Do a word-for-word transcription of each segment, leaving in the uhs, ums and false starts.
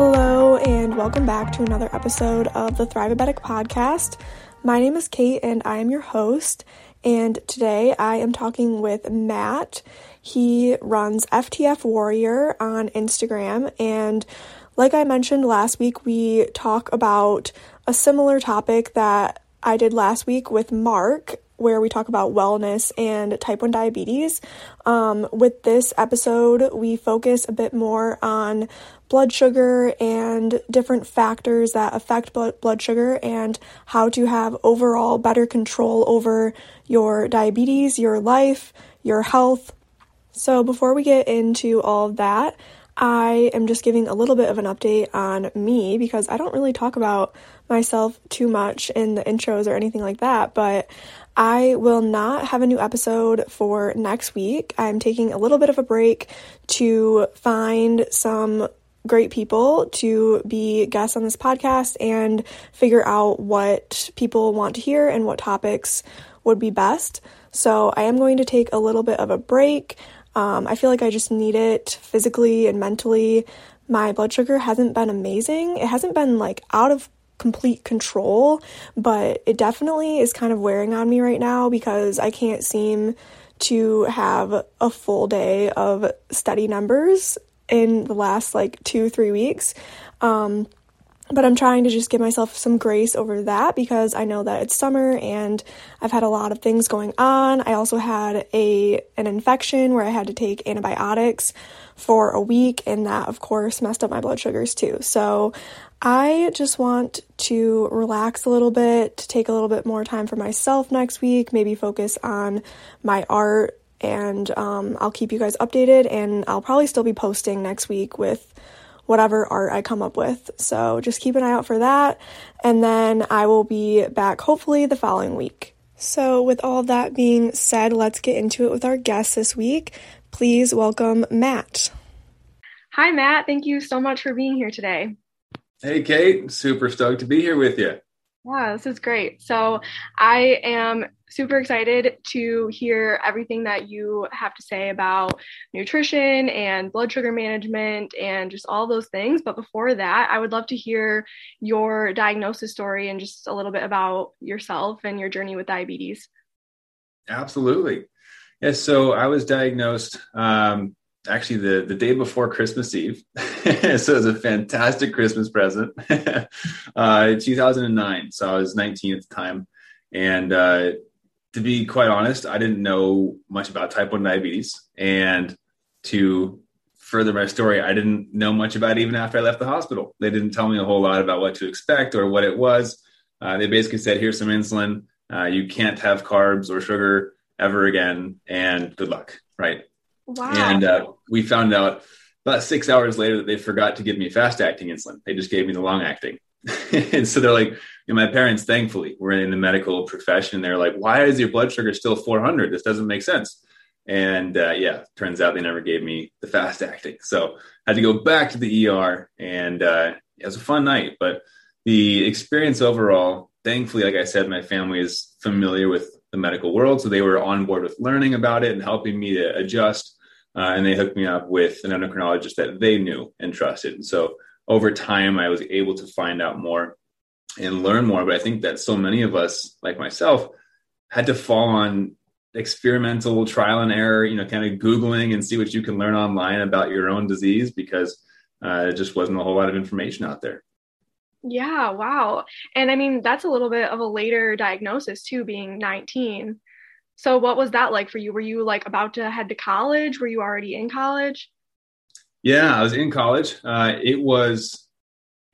Hello, and welcome back to another episode of the Thriveabetic Podcast. My name is Kate, and I am your host, and today I am talking with Matt. He runs F T F Warrior on Instagram, and like I mentioned last week, we talk about a similar topic that I did last week with Mark, where we talk about wellness and type one diabetes. Um, with this episode, we focus a bit more on blood sugar and different factors that affect blood sugar and how to have overall better control over your diabetes, your life, your health. So before we get into all of that, I am just giving a little bit of an update on me because I don't really talk about myself too much in the intros or anything like that, but I will not have a new episode for next week. I'm taking a little bit of a break to find some great people to be guests on this podcast and figure out what people want to hear and what topics would be best. So I am going to take a little bit of a break. Um, I feel like I just need it physically and mentally. My blood sugar hasn't been amazing. It hasn't been like out of complete control, but it definitely is kind of wearing on me right now because I can't seem to have a full day of steady numbers in the last like two, three weeks. Um, but I'm trying to just give myself some grace over that because I know that it's summer and I've had a lot of things going on. I also had a an infection where I had to take antibiotics for a week, and that, of course, messed up my blood sugars too. So I just want to relax a little bit, to take a little bit more time for myself next week, maybe focus on my art, and um, I'll keep you guys updated, and I'll probably still be posting next week with whatever art I come up with. So just keep an eye out for that. And then I will be back hopefully the following week. So with all that being said, let's get into it with our guest this week. Please welcome Matt. Hi, Matt. Thank you so much for being here today. Hey, Kate. Super stoked to be here with you. Yeah, this is great. So I am super excited to hear everything that you have to say about nutrition and blood sugar management and just all those things. But before that, I would love to hear your diagnosis story and just a little bit about yourself and your journey with diabetes. Absolutely. Yes. So I was diagnosed um, actually the, the day before Christmas Eve. So it was a fantastic Christmas present, uh, two thousand nine. So I was nineteen at the time. And, uh, to be quite honest, I didn't know much about type one diabetes. And to further my story, I didn't know much about it even after I left the hospital. They didn't tell me a whole lot about what to expect or what it was. Uh, they basically said, here's some insulin. Uh, you can't have carbs or sugar ever again. And good luck. Right. Wow. And uh, we found out about six hours later that they forgot to give me fast acting insulin. They just gave me the long acting. And so they're like, and my parents, thankfully, were in the medical profession. They're like, why is your blood sugar still four hundred? This doesn't make sense. And uh, yeah, turns out they never gave me the fast acting. So I had to go back to the E R, and uh, it was a fun night. But the experience overall, thankfully, like I said, my family is familiar with the medical world. So they were on board with learning about it and helping me to adjust. Uh, and they hooked me up with an endocrinologist that they knew and trusted. And so over time, I was able to find out more and learn more. But I think that so many of us, like myself, had to fall on experimental trial and error, you know, kind of Googling and see what you can learn online about your own disease, because uh, it just wasn't a whole lot of information out there. Yeah. Wow. And I mean, that's a little bit of a later diagnosis too, being nineteen. So what was that like for you? Were you like about to head to college? Were you already in college? Yeah, I was in college. Uh, it was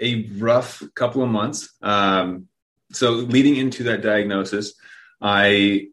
a rough couple of months. Um, so leading into that diagnosis, I,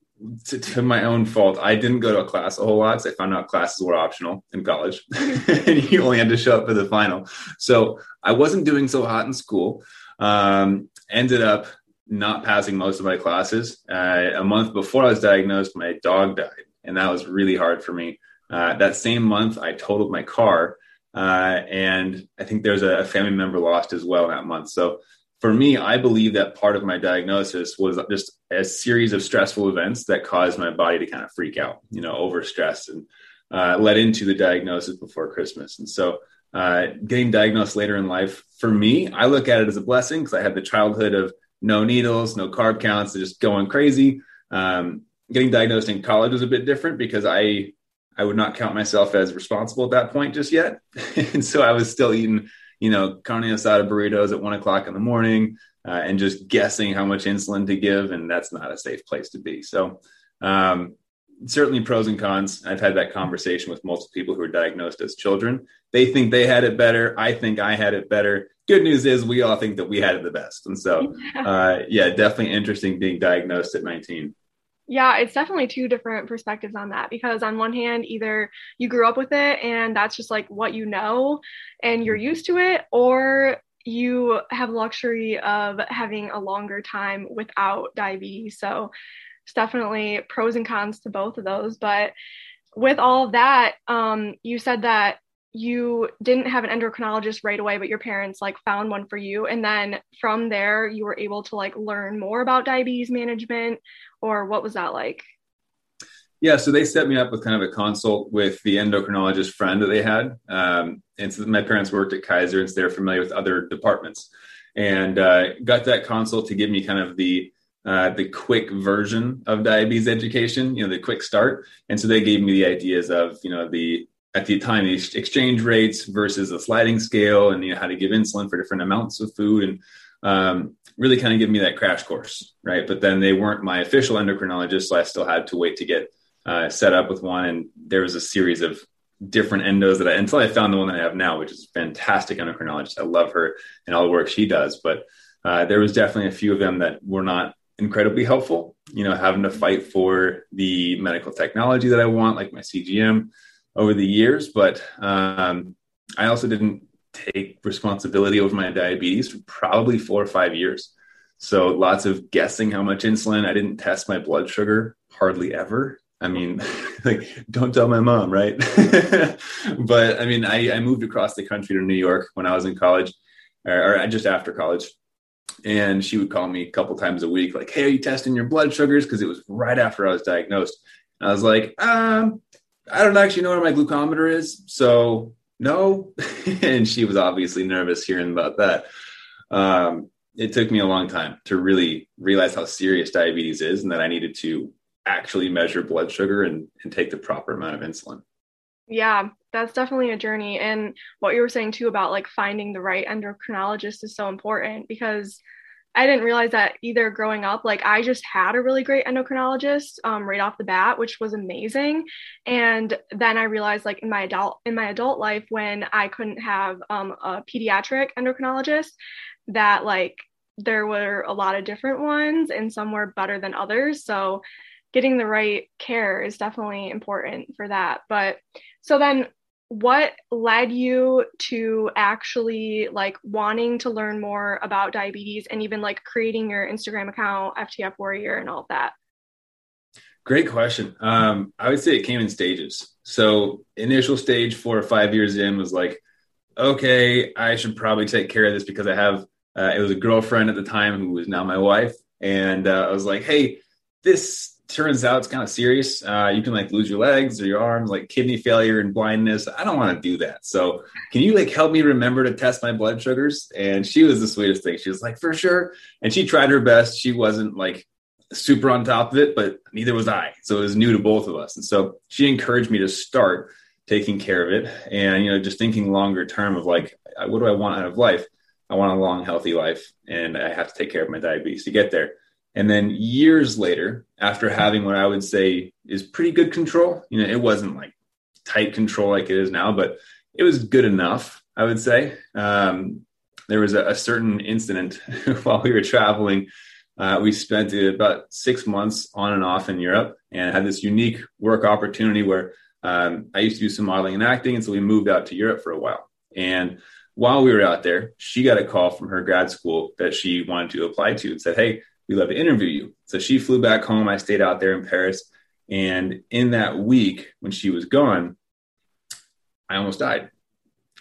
to, to my own fault, I didn't go to a class a whole lot because I found out classes were optional in college and you only had to show up for the final. So I wasn't doing so hot in school. Um, ended up not passing most of my classes. Uh, a month before I was diagnosed, my dog died, and that was really hard for me. Uh, that same month, I totaled my car. Uh, and I think there's a family member lost as well that month. So for me, I believe that part of my diagnosis was just a series of stressful events that caused my body to kind of freak out, you know, over stress, and uh, led into the diagnosis before Christmas. And so uh, getting diagnosed later in life, for me, I look at it as a blessing because I had the childhood of no needles, no carb counts, just going crazy. Um, getting diagnosed in college was a bit different because I, I would not count myself as responsible at that point just yet. And so I was still eating, you know, carne asada burritos at one o'clock in the morning uh, and just guessing how much insulin to give. And that's not a safe place to be. So um, certainly pros and cons. I've had that conversation with multiple people who are diagnosed as children. They think they had it better. I think I had it better. Good news is we all think that we had it the best. And so, uh, yeah, definitely interesting being diagnosed at nineteen. Yeah, it's definitely two different perspectives on that, because on one hand, either you grew up with it and that's just like what you know and you're used to it, or you have luxury of having a longer time without diabetes. So it's definitely pros and cons to both of those. But with all of that, um, you said that you didn't have an endocrinologist right away, but your parents like found one for you. And then from there, you were able to like learn more about diabetes management, or what was that like? Yeah. So they set me up with kind of a consult with the endocrinologist friend that they had. Um, and so my parents worked at Kaiser and so they're familiar with other departments, and uh, got that consult to give me kind of the, uh, the quick version of diabetes education, you know, the quick start. And so they gave me the ideas of, you know, the, at the time, the exchange rates versus a sliding scale, and you know how to give insulin for different amounts of food, and um, really kind of give me that crash course, right? But then they weren't my official endocrinologist, so I still had to wait to get uh, set up with one. And there was a series of different endos that I, until I found the one that I have now, which is a fantastic endocrinologist. I love her and all the work she does, but uh, there was definitely a few of them that were not incredibly helpful. You know, having to fight for the medical technology that I want, like my C G M, over the years. But um, I also didn't take responsibility over my diabetes for probably four or five years. So lots of guessing how much insulin. I didn't test my blood sugar hardly ever. I mean, like, don't tell my mom, right? But I mean, I, I moved across the country to New York when I was in college, or, or just after college. And she would call me a couple times a week, like, hey, are you testing your blood sugars? Because it was right after I was diagnosed. And I was like, um, I don't actually know where my glucometer is, so no. And she was obviously nervous hearing about that. Um, it took me a long time to really realize how serious diabetes is and that I needed to actually measure blood sugar and, and take the proper amount of insulin. Yeah, that's definitely a journey. And what you were saying too about like finding the right endocrinologist is so important, because I didn't realize that either growing up. Like, I just had a really great endocrinologist um, right off the bat, which was amazing. And then I realized like in my adult, in my adult life, when I couldn't have um, a pediatric endocrinologist, that like there were a lot of different ones and some were better than others. So getting the right care is definitely important for that. But so then what led you to actually like wanting to learn more about diabetes and even like creating your Instagram account, F T F Warrior, and all of that? Great question. Um, I would say it came in stages. So initial stage four or five years in was like, okay, I should probably take care of this because I have, uh, it was a girlfriend at the time who was now my wife. And uh, I was like, hey, this turns out it's kind of serious. Uh, you can like lose your legs or your arms, like kidney failure and blindness. I don't want to do that. So can you like help me remember to test my blood sugars? And she was the sweetest thing. She was like, for sure. And she tried her best. She wasn't like super on top of it, but neither was I. So it was new to both of us. And so she encouraged me to start taking care of it. And, you know, just thinking longer term of like, what do I want out of life? I want a long, healthy life, and I have to take care of my diabetes to get there. And then years later, after having what I would say is pretty good control, you know, it wasn't like tight control like it is now, but it was good enough, I would say. Um, there was a, a certain incident while we were traveling. Uh, we spent about six months on and off in Europe and had this unique work opportunity where um, I used to do some modeling and acting. And so we moved out to Europe for a while. And while we were out there, she got a call from her grad school that she wanted to apply to and said, hey, we'd love to interview you. So she flew back home. I stayed out there in Paris. And in that week when she was gone, I almost died.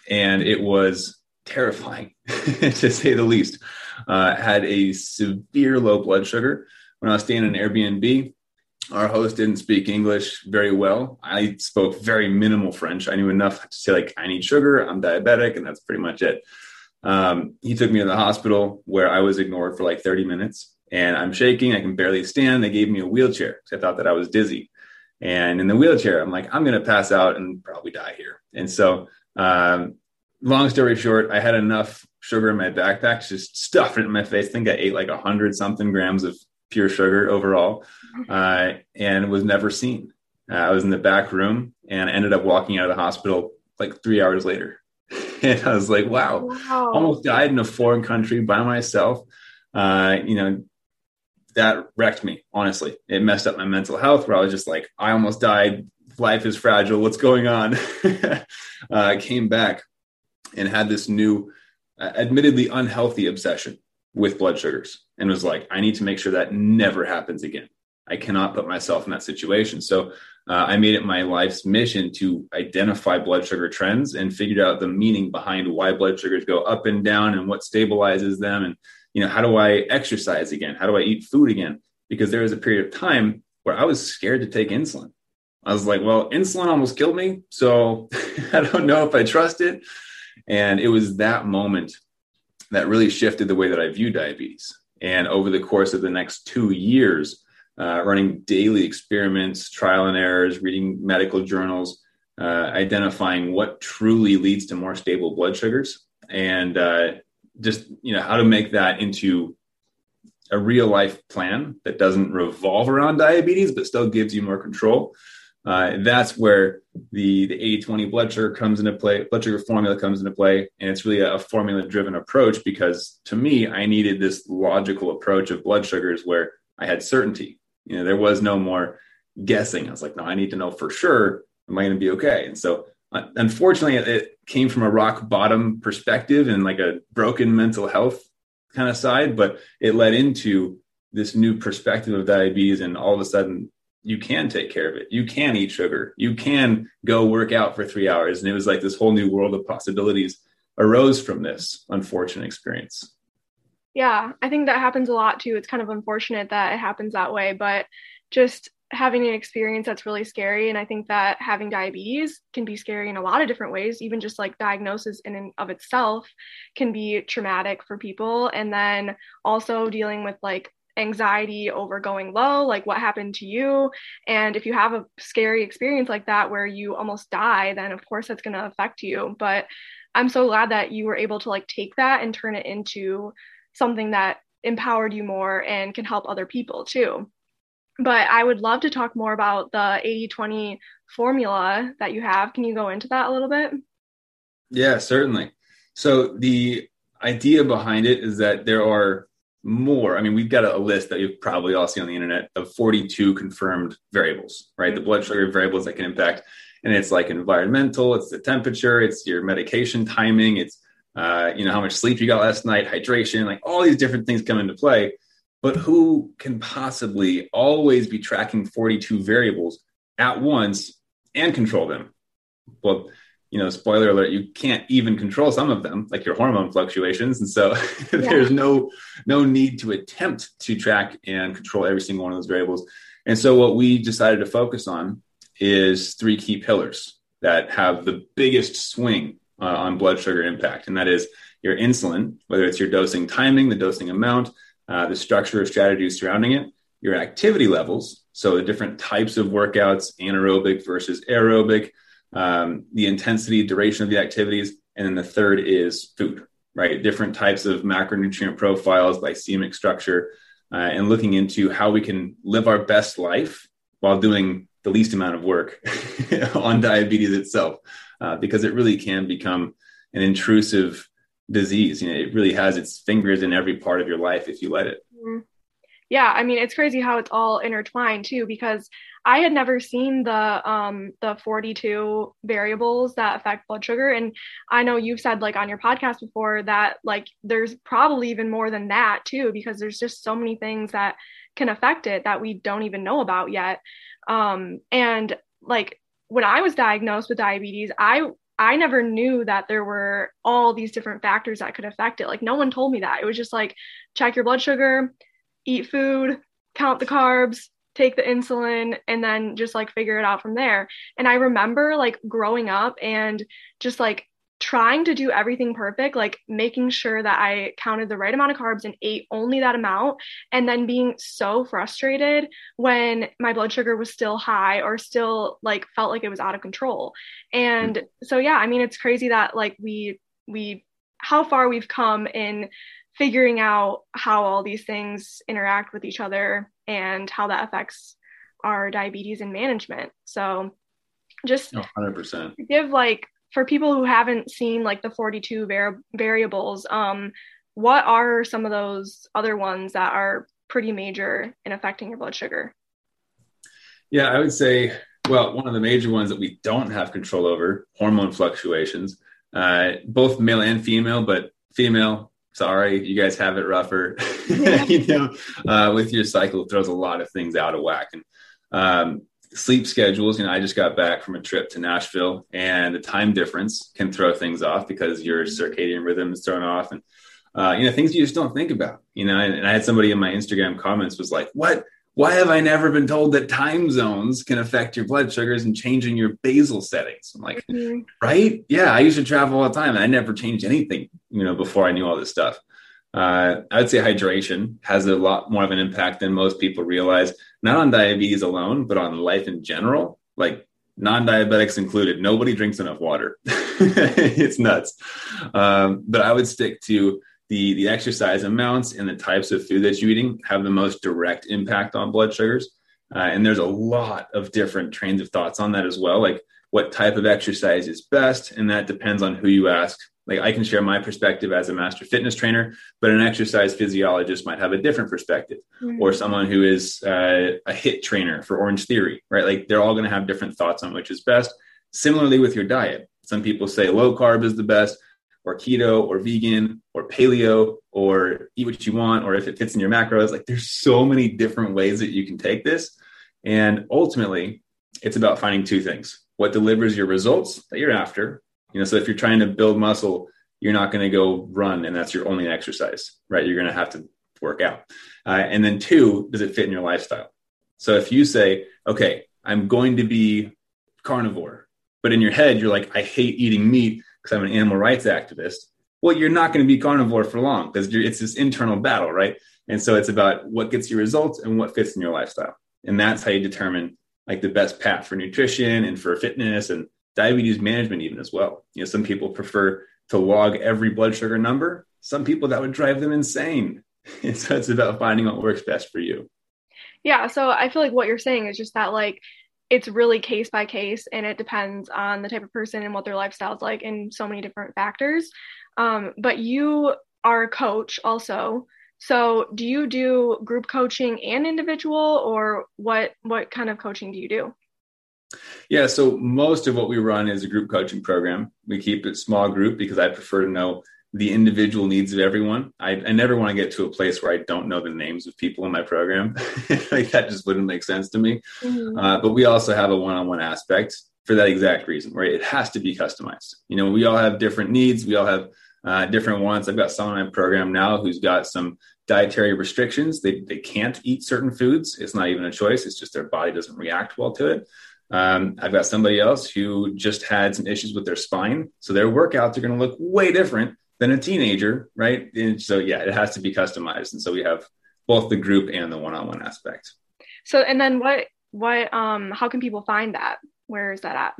And it was terrifying to say the least. Uh, had a severe low blood sugar when I was staying in an Airbnb. Our host didn't speak English very well. I spoke very minimal French. I knew enough to say, like, I need sugar, I'm diabetic, and that's pretty much it. Um, he took me to the hospital where I was ignored for like thirty minutes, and I'm shaking. I can barely stand. They gave me a wheelchair because I thought that I was dizzy. And in the wheelchair, I'm like, I'm going to pass out and probably die here. And so, um, long story short, I had enough sugar in my backpack, just stuffed it in my face. I think I ate like a hundred something grams of pure sugar overall, uh, and was never seen. Uh, I was in the back room and I ended up walking out of the hospital like three hours later. And I was like, wow, wow, almost died in a foreign country by myself. Uh, you know, that wrecked me. Honestly, it messed up my mental health, where I was just like, I almost died. Life is fragile. What's going on? uh, I came back and had this new, uh, admittedly unhealthy obsession with blood sugars, and was like, I need to make sure that never happens again. I cannot put myself in that situation. So uh, I made it my life's mission to identify blood sugar trends and figured out the meaning behind why blood sugars go up and down and what stabilizes them. And, you know, how do I exercise again? How do I eat food again? Because there was a period of time where I was scared to take insulin. I was like, well, insulin almost killed me, so I don't know if I trust it. And it was that moment that really shifted the way that I view diabetes. And over the course of the next two years, uh, running daily experiments, trial and errors, reading medical journals, uh, identifying what truly leads to more stable blood sugars, and uh, just, you know, how to make that into a real life plan that doesn't revolve around diabetes, but still gives you more control. Uh, that's where the, the eighty twenty blood sugar comes into play, blood sugar formula comes into play. And it's really a, a formula driven approach, because to me, I needed this logical approach of blood sugars where I had certainty. You know, there was no more guessing. I was like, no, I need to know for sure, am I going to be okay? And so uh, unfortunately it came from a rock bottom perspective and like a broken mental health kind of side, but it led into this new perspective of diabetes. And all of a sudden, you can take care of it. You can eat sugar. You can go work out for three hours. And it was like this whole new world of possibilities arose from this unfortunate experience. Yeah, I think that happens a lot too. It's kind of unfortunate that it happens that way, but just having an experience that's really scary. And I think that having diabetes can be scary in a lot of different ways. Even just like diagnosis in and of itself can be traumatic for people. And then also dealing with like anxiety over going low, like what happened to you. And if you have a scary experience like that, where you almost die, then of course that's going to affect you. But I'm so glad that you were able to like take that and turn it into something that empowered you more and can help other people too. But I would love to talk more about the eighty twenty formula that you have. Can you go into that a little bit? Yeah, certainly. So the idea behind it is that there are more, I mean, we've got a list that you've probably all seen on the internet of forty-two confirmed variables, right? The blood sugar variables that can impact. And it's like environmental, it's the temperature, it's your medication timing, it's, uh, you know, how much sleep you got last night, hydration, like all these different things come into play. But who can possibly always be tracking forty-two variables at once and control them? Well, you know, spoiler alert, you can't even control some of them, like your hormone fluctuations. And so yeah. there's no, no need to attempt to track and control every single one of those variables. And so what we decided to focus on is three key pillars that have the biggest swing uh, on blood sugar impact. And that is your insulin, whether it's your dosing timing, the dosing amount, uh, the structure of strategies surrounding it, your activity levels. So the different types of workouts, anaerobic versus aerobic, Um, the intensity, duration of the activities. And then the third is food, right? Different types of macronutrient profiles, glycemic structure, uh, and looking into how we can live our best life while doing the least amount of work on diabetes itself, uh, because it really can become an intrusive disease. You know, it really has its fingers in every part of your life if you let it. Mm-hmm. Yeah, I mean, it's crazy how it's all intertwined too, because I had never seen the um, the forty-two variables that affect blood sugar. And I know you've said like on your podcast before that like there's probably even more than that too, because there's just so many things that can affect it that we don't even know about yet. Um, and like when I was diagnosed with diabetes, I I never knew that there were all these different factors that could affect it. Like no one told me that. It was just like, check your blood sugar, eat food, count the carbs, take the insulin and then just like figure it out from there. And I remember like growing up and just like trying to do everything perfect, like making sure that I counted the right amount of carbs and ate only that amount, and then being so frustrated when my blood sugar was still high or still like felt like it was out of control. And so, yeah, I mean, it's crazy that like we, we, how far we've come in figuring out how all these things interact with each other and how that affects our diabetes and management. So just one hundred percent give like, for people who haven't seen like the forty-two var- variables, um, what are some of those other ones that are pretty major in affecting your blood sugar? Yeah, I would say, well, one of the major ones that we don't have control over, hormone fluctuations, uh, both male and female, but female, sorry, you guys have it rougher, you know, uh, with your cycle, it throws a lot of things out of whack. And, um, sleep schedules, you know, I just got back from a trip to Nashville, and the time difference can throw things off because your circadian rhythm is thrown off, and uh, you know, things you just don't think about, you know. And, and I had somebody in my Instagram comments was like, "What? Why have I never been told that time zones can affect your blood sugars and changing your basal settings?" I'm like, mm-hmm. right? Yeah, I used to travel all the time, and I never changed anything, you know, before I knew all this stuff. Uh, I would say hydration has a lot more of an impact than most people realize, not on diabetes alone, but on life in general, like non-diabetics included. Nobody drinks enough water. It's nuts. Um, but I would stick to the, the exercise amounts and the types of food that you're eating have the most direct impact on blood sugars. Uh, and there's a lot of different trains of thoughts on that as well. Like what type of exercise is best. And that depends on who you ask. Like I can share my perspective as a master fitness trainer, but an exercise physiologist might have a different perspective, mm-hmm. or someone who is uh, a HIIT trainer for Orange Theory, right? Like they're all going to have different thoughts on which is best. Similarly with your diet, some people say low carb is the best, or keto or vegan or paleo or eat what you want, or if it fits in your macros. Like there's so many different ways that you can take this. And ultimately it's about finding two things: what delivers your results that you're after. You know, so if you're trying to build muscle, you're not going to go run and that's your only exercise, right? You're going to have to work out. Uh, and then two, does it fit in your lifestyle? So if you say, okay, I'm going to be carnivore, but in your head, you're like, I hate eating meat because I'm an animal rights activist. Well, you're not going to be carnivore for long because it's this internal battle, right? And so it's about what gets you results and what fits in your lifestyle. And that's how you determine like the best path for nutrition and for fitness and diabetes management even as well. You know, some people prefer to log every blood sugar number. Some people, that would drive them insane. And so it's about finding what works best for you. Yeah. So I feel like what you're saying is just that, like, it's really case by case and it depends on the type of person and what their lifestyle is like and so many different factors. Um, but you are a coach also. So do you do group coaching and individual, or what, what kind of coaching do you do? Yeah. So most of what we run is a group coaching program. We keep it small group because I prefer to know the individual needs of everyone. I, I never want to get to a place where I don't know the names of people in my program. Like that just wouldn't make sense to me. Mm-hmm. Uh, but we also have a one-on-one aspect for that exact reason, right? It has to be customized. You know, we all have different needs. We all have uh, different wants. I've got someone in my program now who's got some dietary restrictions. They they can't eat certain foods. It's not even a choice. It's just their body doesn't react well to it. Um, I've got somebody else who just had some issues with their spine. So their workouts are going to look way different than a teenager, right? And so, yeah, it has to be customized. And so we have both the group and the one-on-one aspect. So, and then what, what, um, how can people find that? Where is that at?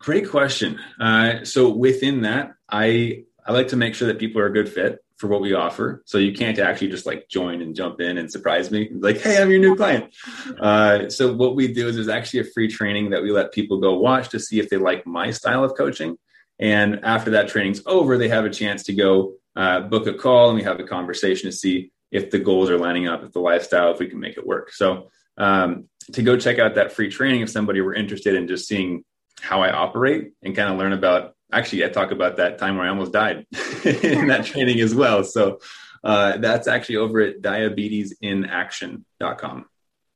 Great question. Uh, so within that, I, I like to make sure that people are a good fit for what we offer. So you can't actually just like join and jump in and surprise me like, hey, I'm your new client. Uh, so what we do is there's actually a free training that we let people go watch to see if they like my style of coaching. And after that training's over, they have a chance to go uh, book a call and we have a conversation to see if the goals are lining up, if the lifestyle, if we can make it work. So um, to go check out that free training, if somebody were interested in just seeing how I operate and kind of learn about. Actually, I talk about that time where I almost died in that training as well. So uh, that's actually over at diabetes in action dot com.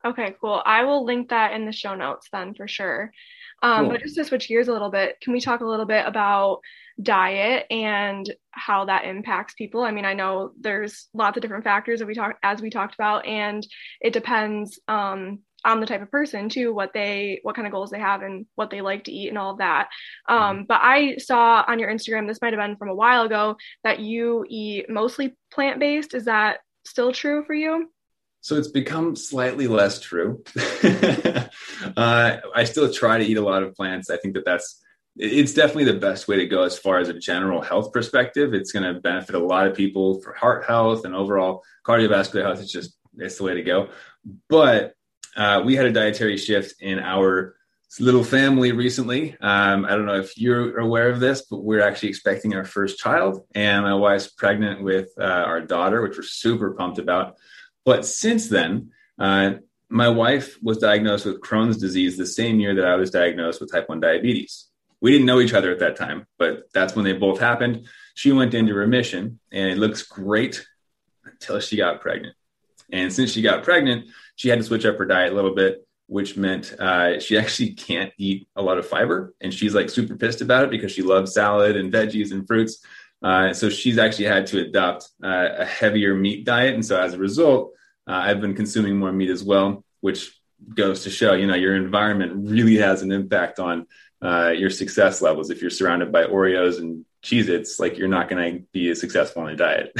Okay, cool. I will link that in the show notes then for sure. Um, cool. But just to switch gears a little bit, can we talk a little bit about diet and how that impacts people. I mean, I know there's lots of different factors that we talk, as we talked about, and it depends um, on the type of person too, what they, what kind of goals they have and what they like to eat and all of that. Um, but I saw on your Instagram, this might've been from a while ago, that you eat mostly plant-based. Is that still true for you? So it's become slightly less true. uh, I still try to eat a lot of plants. I think that that's, it's definitely the best way to go as far as a general health perspective. It's going to benefit a lot of people for heart health and overall cardiovascular health. It's just, it's the way to go. But uh, we had a dietary shift in our little family recently. Um, I don't know if you're aware of this, but we're actually expecting our first child, and my wife's pregnant with uh, our daughter, which we're super pumped about. But since then, uh, my wife was diagnosed with Crohn's disease the same year that I was diagnosed with type one diabetes. We didn't know each other at that time, but that's when they both happened. She went into remission, and it looks great until she got pregnant. And since she got pregnant, she had to switch up her diet a little bit, which meant uh, she actually can't eat a lot of fiber. And she's like super pissed about it because she loves salad and veggies and fruits. Uh, so she's actually had to adopt uh, a heavier meat diet. And so as a result, uh, I've been consuming more meat as well, which goes to show, you know, your environment really has an impact on uh, your success levels. If you're surrounded by Oreos and Cheez-Its, like, you're not going to be as successful on a diet.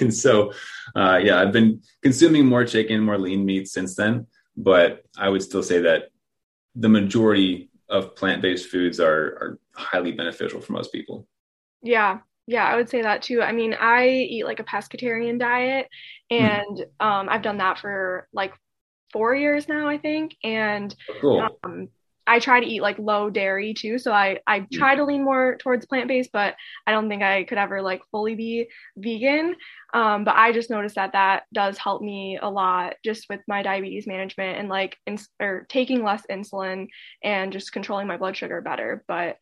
And so, uh, yeah, I've been consuming more chicken, more lean meat since then. But I would still say that the majority of plant-based foods are, are highly beneficial for most people. Yeah. Yeah, I would say that too. I mean, I eat like a pescatarian diet, and mm. um, I've done that for like four years now, I think. And cool. um, I try to eat like low dairy too. So I, I try mm. to lean more towards plant-based, but I don't think I could ever like fully be vegan. Um, but I just noticed that that does help me a lot just with my diabetes management and like, ins- or taking less insulin and just controlling my blood sugar better. But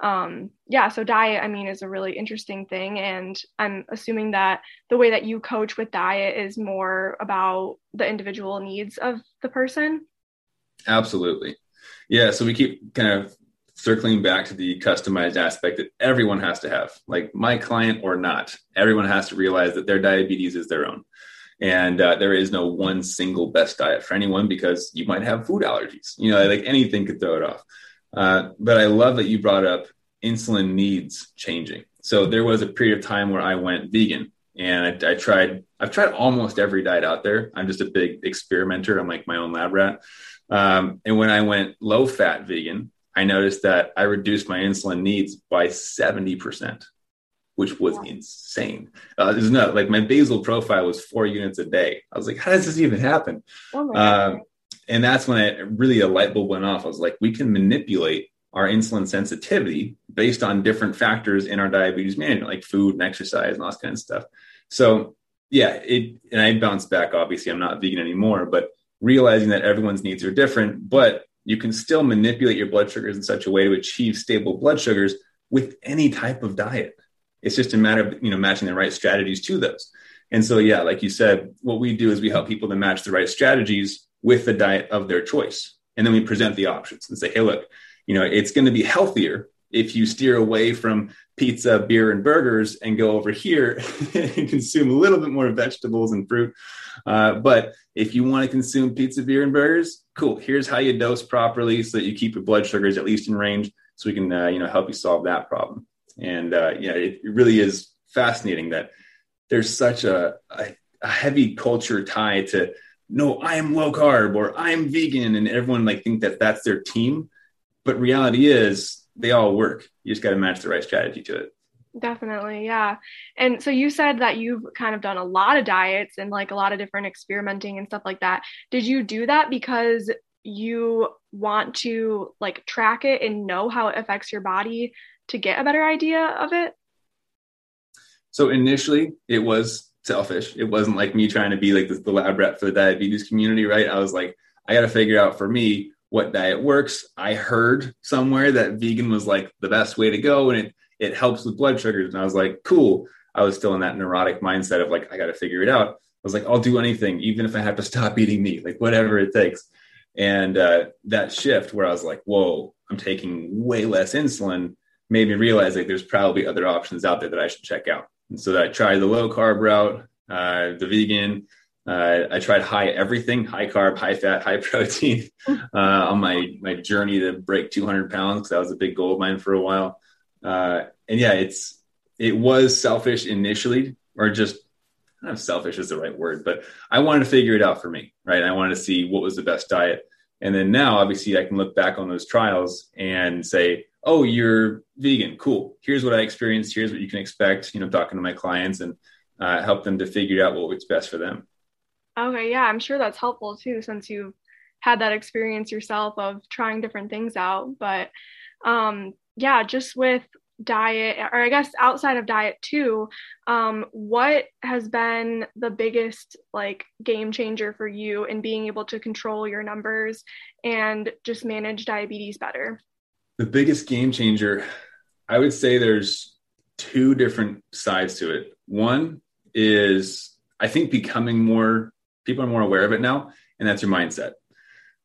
Um, yeah, so diet, I mean, is a really interesting thing. And I'm assuming that the way that you coach with diet is more about the individual needs of the person. Absolutely. Yeah. So we keep kind of circling back to the customized aspect that everyone has to have, like my client or not, everyone has to realize that their diabetes is their own. And uh, there is no one single best diet for anyone, because you might have food allergies, you know, like anything could throw it off. Uh, but I love that you brought up insulin needs changing. So there was a period of time where I went vegan, and I, I tried, I've tried almost every diet out there. I'm just a big experimenter. I'm like my own lab rat. Um, and when I went low fat vegan, I noticed that I reduced my insulin needs by seventy percent, which was yeah. insane. Uh, it was not like my basal profile was four units a day. I was like, how does this even happen? Oh my uh, God. And that's when it really a light bulb went off. I was like, we can manipulate our insulin sensitivity based on different factors in our diabetes management, like food and exercise and all that kind of stuff. So yeah, it, and I bounced back. Obviously I'm not vegan anymore, but realizing that everyone's needs are different, but you can still manipulate your blood sugars in such a way to achieve stable blood sugars with any type of diet. It's just a matter of, you know, matching the right strategies to those. And so, yeah, like you said, what we do is we help people to match the right strategies with the diet of their choice. And then we present the options and say, hey, look, you know, it's going to be healthier if you steer away from pizza, beer, and burgers and go over here and consume a little bit more vegetables and fruit. Uh, but if you want to consume pizza, beer, and burgers, cool. Here's how you dose properly so that you keep your blood sugars at least in range, so we can, uh, you know, help you solve that problem. And uh, yeah, it really is fascinating that there's such a, a, a heavy culture tie to, no, I am low carb or I'm vegan. And everyone like think that that's their team. But reality is they all work. You just got to match the right strategy to it. Definitely. Yeah. And so you said that you've kind of done a lot of diets and like a lot of different experimenting and stuff like that. Did you do that because you want to like track it and know how it affects your body to get a better idea of it? So initially it was selfish. It wasn't like me trying to be like the, the lab rat for the diabetes community, right? I was like, I got to figure out for me what diet works. I heard somewhere that vegan was like the best way to go, and it it helps with blood sugars. And I was like, cool. I was still in that neurotic mindset of like, I got to figure it out. I was like, I'll do anything, even if I have to stop eating meat, like whatever it takes. And uh, that shift where I was like, whoa, I'm taking way less insulin. made me realize like there's probably other options out there that I should check out. And so I tried the low carb route, uh, the vegan. Uh, I tried high everything, high carb, high fat, high protein uh, on my my journey to break two hundred pounds, because that was a big goal of mine for a while. Uh, and yeah, it's it was selfish initially, or just I don't know if selfish is the right word, but I wanted to figure it out for me, right? I wanted to see what was the best diet. And then now, obviously, I can look back on those trials and say, oh, you're vegan. Cool. Here's what I experienced. Here's what you can expect, you know, talking to my clients and uh, help them to figure out what works best for them. Okay. Yeah. I'm sure that's helpful too, since you've had that experience yourself of trying different things out. But um, yeah, just with diet, or I guess outside of diet too, um, what has been the biggest like game changer for you in being able to control your numbers and just manage diabetes better? The biggest game changer, I would say there's two different sides to it. One is, I think becoming more, people are more aware of it now, and that's your mindset.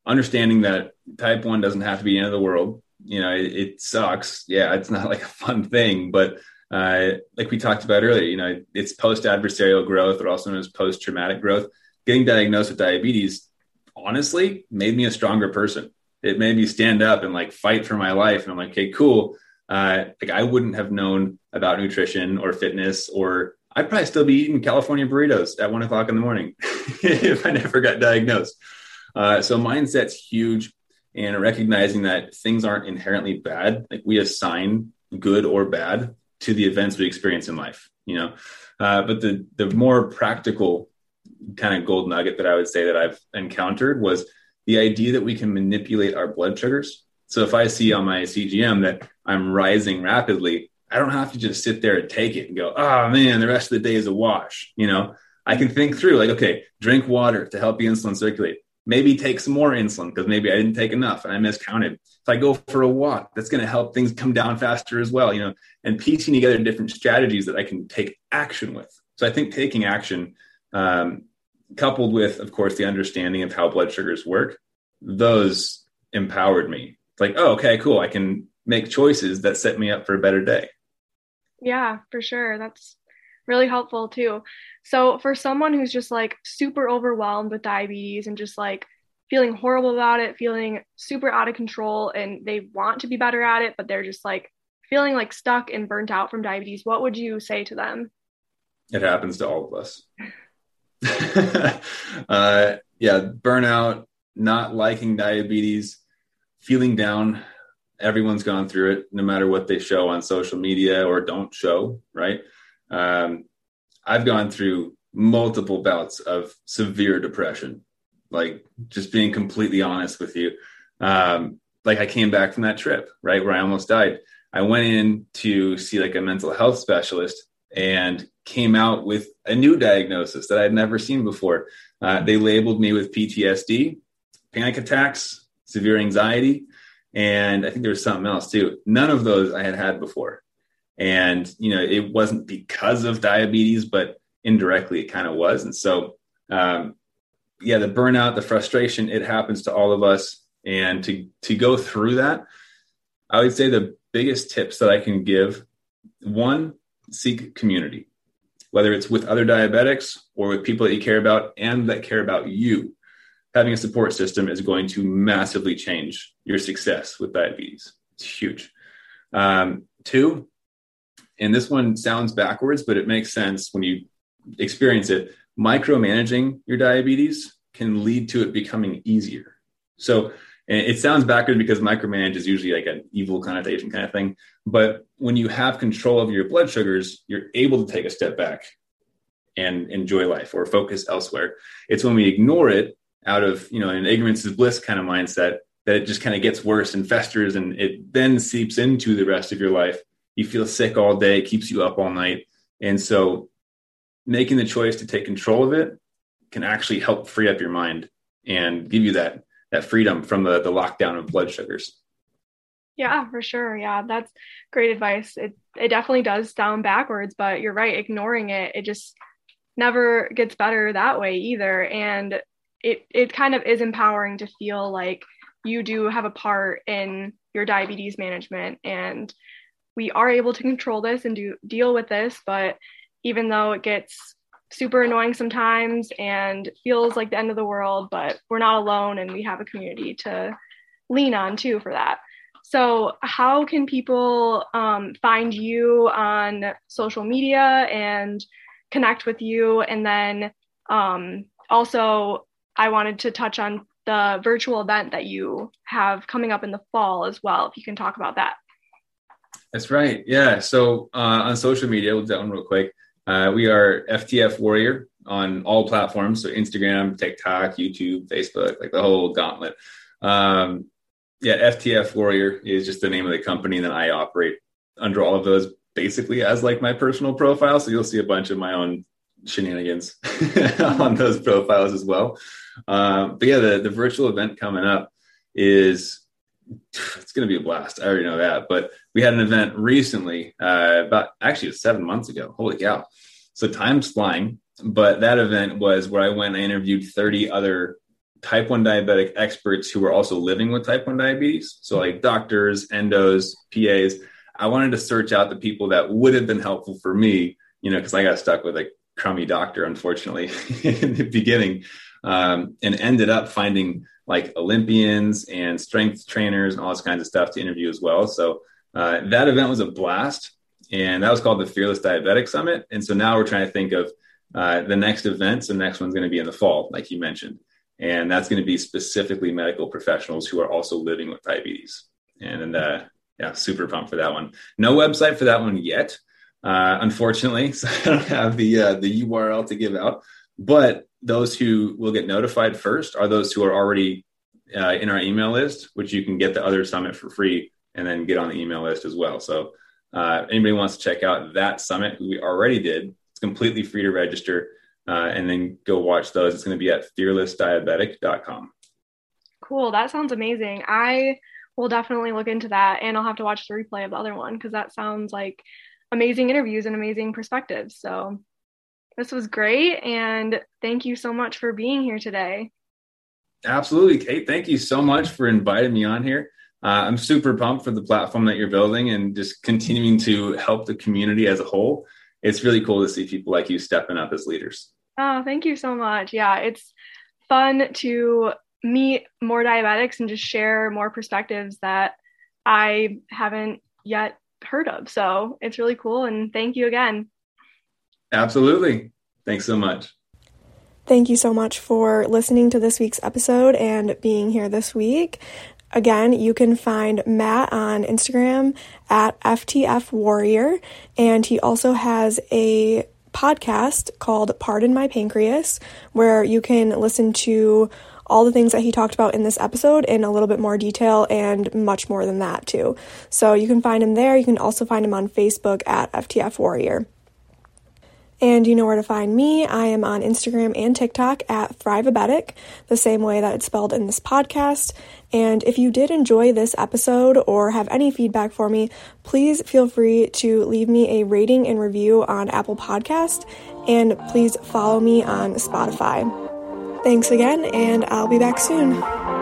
Understanding that type one doesn't have to be the end of the world. You know, it, it sucks. Yeah, it's not like a fun thing, but uh, like we talked about earlier, you know, it's post-adversarial growth, or also known as post-traumatic growth. Getting diagnosed with diabetes, honestly, made me a stronger person. It made me stand up and like fight for my life. And I'm like, okay, cool. Uh, like I wouldn't have known about nutrition or fitness, or I'd probably still be eating California burritos at one o'clock in the morning if I never got diagnosed. Uh, so mindset's huge, and recognizing that things aren't inherently bad. Like we assign good or bad to the events we experience in life, you know, uh, but the, the more practical kind of gold nugget that I would say that I've encountered was the idea that we can manipulate our blood sugars. So if I see on my C G M that I'm rising rapidly, I don't have to just sit there and take it and go, oh man, the rest of the day is a wash. You know, I can think through like, okay, drink water to help the insulin circulate. Maybe take some more insulin because maybe I didn't take enough and I miscounted. If I go for a walk, that's going to help things come down faster as well, you know, and piecing together different strategies that I can take action with. So I think taking action, um, coupled with, of course, the understanding of how blood sugars work, those empowered me. It's like, oh, okay, cool. I can make choices that set me up for a better day. Yeah, for sure. That's really helpful too. So for someone who's just like super overwhelmed with diabetes and just like feeling horrible about it, feeling super out of control, and they want to be better at it, but they're just like feeling like stuck and burnt out from diabetes, what would you say to them? It happens to all of us. uh, yeah, burnout, not liking diabetes, feeling down. Everyone's gone through it, no matter what they show on social media or don't show, right? Um, I've gone through multiple bouts of severe depression, like just being completely honest with you. Um, like I came back from that trip, right, where I almost died. I went in to see like a mental health specialist and came out with a new diagnosis that I'd never seen before. Uh, they labeled me with P T S D, panic attacks, severe anxiety, and I think there was something else too. None of those I had had before. And, you know, it wasn't because of diabetes, but indirectly it kind of was. And so, um, yeah, the burnout, the frustration, it happens to all of us. And to, to go through that, I would say the biggest tips that I can give, one, seek community, whether it's with other diabetics or with people that you care about and that care about you. Having a support system is going to massively change your success with diabetes. It's huge. Um, two, and this one sounds backwards, but it makes sense when you experience it. Micromanaging your diabetes can lead to it becoming easier. So it sounds backwards because micromanage is usually like an evil connotation kind of thing. But when you have control over your blood sugars, you're able to take a step back and enjoy life or focus elsewhere. It's when we ignore it out of, you know, an ignorance is bliss kind of mindset that it just kind of gets worse and festers, and it then seeps into the rest of your life. You feel sick all day, keeps you up all night. And so making the choice to take control of it can actually help free up your mind and give you that, that freedom from the, the lockdown of blood sugars. Yeah, for sure. Yeah. That's great advice. It it definitely does sound backwards, but you're right. Ignoring it, it just never gets better that way either. And it, it kind of is empowering to feel like you do have a part in your diabetes management and we are able to control this and do deal with this. But even though it gets super annoying sometimes and feels like the end of the world, but we're not alone, and we have a community to lean on too for that. So how can people um, find you on social media and connect with you? And then um, also, I wanted to touch on the virtual event that you have coming up in the fall as well, if you can talk about that. That's right. Yeah. So uh, on social media, we'll do that one real quick. Uh, we are F T F Warrior on all platforms. So Instagram, TikTok, YouTube, Facebook, like the whole gauntlet. Um, yeah, F T F Warrior is just the name of the company that I operate under all of those basically as like my personal profile. So you'll see a bunch of my own shenanigans on those profiles as well. Um, but yeah, the, the virtual event coming up is, it's going to be a blast. I already know that, but we had an event recently, uh, about actually seven months ago. Holy cow. So time's flying, but that event was where I went, I interviewed thirty other type one diabetic experts who were also living with type one diabetes. So like doctors, endos, P As. I wanted to search out the people that would have been helpful for me, you know, cause I got stuck with a crummy doctor, unfortunately, in the beginning, um, and ended up finding like Olympians and strength trainers and all this kinds of stuff to interview as well. So uh, that event was a blast, and that was called the Fearless Diabetic Summit. And so now we're trying to think of uh, the next event. So the next one's going to be in the fall, like you mentioned, and that's going to be specifically medical professionals who are also living with diabetes. And uh, yeah, super pumped for that one. No website for that one yet, uh, unfortunately. So I don't have the uh, the U R L to give out, but those who will get notified first are those who are already uh, in our email list, which you can get the other summit for free and then get on the email list as well. So uh, anybody wants to check out that summit, we already did. It's completely free to register uh, and then go watch those. It's going to be at fearless diabetic dot com. Cool. That sounds amazing. I will definitely look into that, and I'll have to watch the replay of the other one, because that sounds like amazing interviews and amazing perspectives. So this was great, and thank you so much for being here today. Absolutely, Kate. Thank you so much for inviting me on here. Uh, I'm super pumped for the platform that you're building and just continuing to help the community as a whole. It's really cool to see people like you stepping up as leaders. Oh, thank you so much. Yeah, it's fun to meet more diabetics and just share more perspectives that I haven't yet heard of. So it's really cool, and thank you again. Absolutely. Thanks so much. Thank you so much for listening to this week's episode and being here this week. Again, you can find Matt on Instagram at F T F Warrior, and he also has a podcast called Pardon My Pancreas, where you can listen to all the things that he talked about in this episode in a little bit more detail, and much more than that too. So you can find him there. You can also find him on Facebook at F T F Warrior. And you know where to find me. I am on Instagram and TikTok at Thriveabetic, the same way that it's spelled in this podcast. And if you did enjoy this episode or have any feedback for me, please feel free to leave me a rating and review on Apple Podcast, and please follow me on Spotify. Thanks again, and I'll be back soon.